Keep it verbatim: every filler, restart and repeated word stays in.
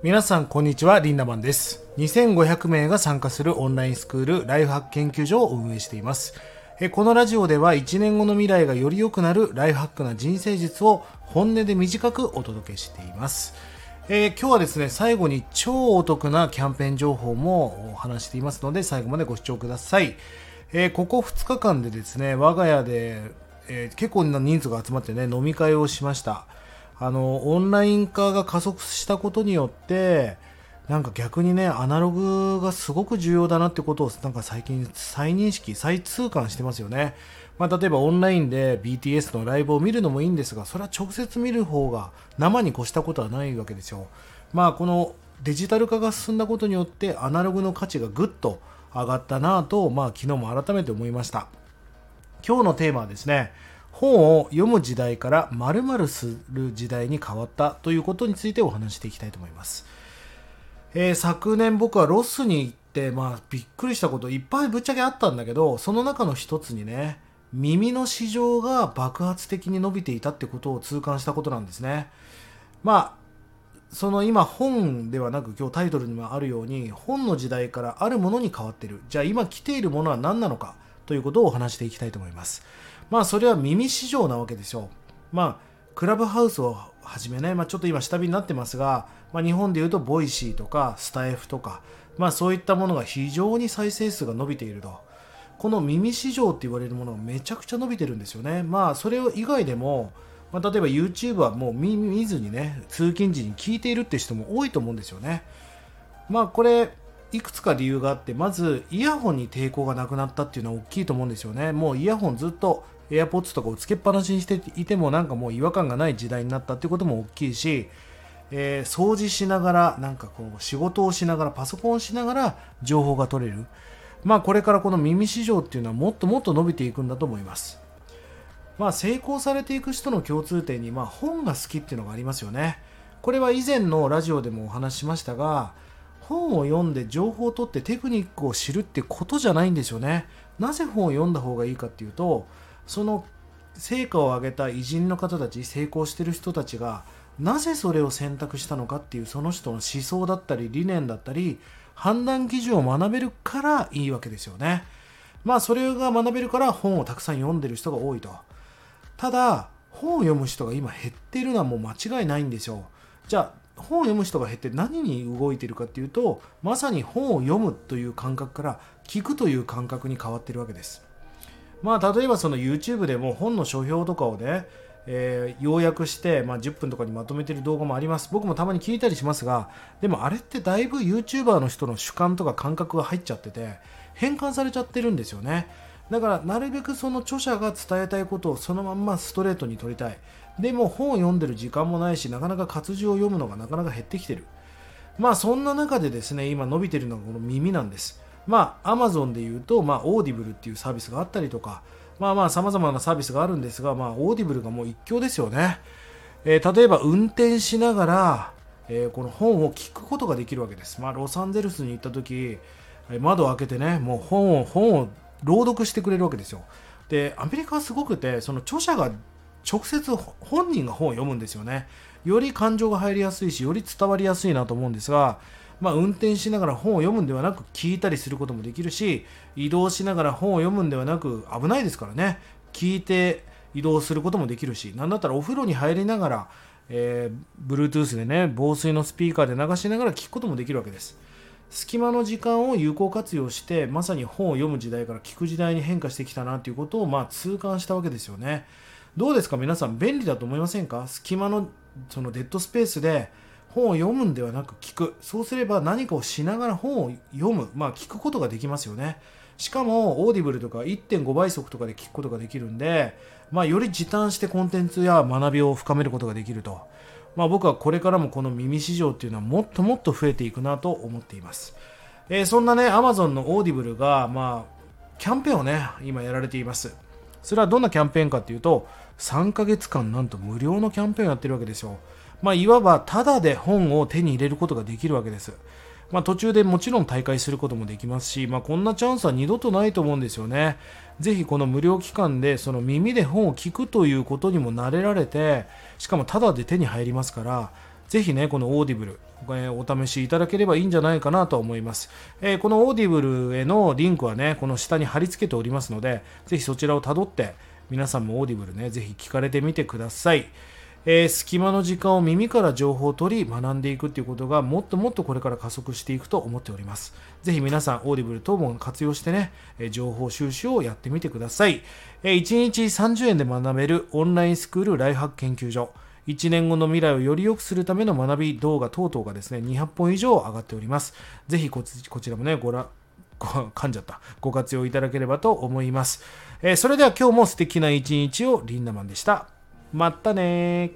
皆さんこんにちは、リンダマンです。にせんごひゃくめいが参加するオンラインスクールライフハック研究所を運営しています。このラジオではいちねんごの未来がより良くなるライフハックな人生術を本音で短くお届けしています。えー、今日はですね、最後に超お得なキャンペーン情報もお話していますので、最後までご視聴ください。えー、ここふつかかんでですね、我が家で、えー、結構な人数が集まってね、飲み会をしました。あの、オンライン化が加速したことによって、なんか逆にね、アナログがすごく重要だなってことを、なんか最近再認識、再痛感してますよね。まあ、例えばオンラインで ビーティーエス のライブを見るのもいいんですが、それは直接見る方が生に越したことはないわけですよ。まあ、このデジタル化が進んだことによってアナログの価値がぐっと上がったなぁと、まあ、昨日も改めて思いました。今日のテーマはですね、本を読む時代から〇〇する時代に変わったということについてお話していきたいと思います。えー、昨年僕はロスに行って、まあ、びっくりしたこといっぱいぶっちゃけあったんだけど、その中の一つにね、耳の市場が爆発的に伸びていたってことを痛感したことなんですね。まあ、その今本ではなく、今日タイトルにもあるように、本の時代からあるものに変わってる。じゃあ今来ているものは何なのかということをお話していきたいと思います。まあ、それは耳市場なわけでしょう。まあ、クラブハウスをはじめね、まあ、ちょっと今下火になってますが、まあ、日本でいうとボイシーとかスタイフとか、まあ、そういったものが非常に再生数が伸びていると。この耳市場って言われるものがめちゃくちゃ伸びてるんですよね。まあ、それ以外でも、まあ、例えば YouTube はもう 見, 見ずにね、通勤時に聞いているって人も多いと思うんですよね。まあ、これいくつか理由があって、まずイヤホンに抵抗がなくなったっていうのは大きいと思うんですよね。もうイヤホンずっと AirPods とかをつけっぱなしにしていても、なんかもう違和感がない時代になったっていうことも大きいし、えー、掃除しながら、なんかこう仕事をしながら、パソコンをしながら情報が取れる。まあ、これからこの耳市場っていうのはもっともっと伸びていくんだと思います。まあ、成功されていく人の共通点に、まあ、本が好きっていうのがありますよね。これは以前のラジオでもお話ししましたが、本を読んで情報を取ってテクニックを知るってことじゃないんですよね。なぜ本を読んだ方がいいかっていうと、その成果を上げた偉人の方たち、成功してる人たちがなぜそれを選択したのかっていう、その人の思想だったり理念だったり判断基準を学べるからいいわけですよね。まあ、それが学べるから本をたくさん読んでる人が多いと。ただ、本を読む人が今減っているのはもう間違いないんですよ。じゃあ、本を読む人が減って何に動いているかっていうと、まさに本を読むという感覚から聞くという感覚に変わっているわけです。まあ、例えばその YouTube でも本の書評とかをね、えー、要約して、まあ、じゅっぷんとかにまとめてる動画もあります。僕もたまに聞いたりしますが、でもあれってだいぶ YouTuber の人の主観とか感覚が入っちゃってて、変換されちゃってるんですよね。だからなるべくその著者が伝えたいことをそのまんまストレートに取りたい。でも本を読んでる時間もないし、なかなか活字を読むのがなかなか減ってきてる。まあ、そんな中でですね、今伸びてるのがこの耳なんです。まあ、Amazon でいうと、まあ、オーディブルっていうサービスがあったりとか、まあまあ様々なサービスがあるんですが、まあ、オーディブルがもう一強ですよね。えー、例えば運転しながら、えー、この本を聞くことができるわけです。まあ、ロサンゼルスに行った時、窓を開けてね、もう本を本を朗読してくれるわけですよ。で、アメリカはすごくて、その著者が直接本人が本を読むんですよね。より感情が入りやすいし、より伝わりやすいなと思うんですが、まあ、運転しながら本を読むんではなく聞いたりすることもできるし、移動しながら本を読むんではなく、危ないですからね、聞いて移動することもできるし、なんだったらお風呂に入りながら、えー、Bluetooth でね、防水のスピーカーで流しながら聞くこともできるわけです。隙間の時間を有効活用して、まさに本を読む時代から聞く時代に変化してきたなということを、まあ、痛感したわけですよね。どうですか皆さん、便利だと思いませんか？隙間のそのデッドスペースで本を読むんではなく聞く。そうすれば何かをしながら本を読む、まあ、聞くことができますよね。しかもオーディブルとか いってんご 倍速とかで聞くことができるんで、まあ、より時短してコンテンツや学びを深めることができると。まあ、僕はこれからもこの耳市場っていうのはもっともっと増えていくなと思っています。えー、そんなね Amazon のオーディブルが、まあ、キャンペーンをね今やられています。それはどんなキャンペーンかっていうと、さんかげつかんなんと無料のキャンペーンをやってるわけですよ。まあ、いわばタダで本を手に入れることができるわけです。まあ、途中でもちろん退会することもできますし、まあ、こんなチャンスは二度とないと思うんですよね。ぜひこの無料期間でその耳で本を聞くということにも慣れられて、しかもタダで手に入りますから、ぜひねこのオーディブルお試しいただければいいんじゃないかなと思います。えー、このオーディブルへのリンクはねこの下に貼り付けておりますので、ぜひそちらをたどって皆さんもオーディブルねぜひ聞かれてみてください。えー、隙間の時間を耳から情報を取り学んでいくっていうことがもっともっとこれから加速していくと思っております。ぜひ皆さんオーディブル等も活用してね、情報収集をやってみてください。えー、いちにちさんじゅうえんで学べるオンラインスクールライフハック研究所、いちねんごの未来をより良くするための学び動画等々がですねにひゃっぽん以上上がっております。ぜひこちらもねご覧噛んじゃったご活用いただければと思います。えー、それでは今日も素敵な一日を。リンダマンでした。またね。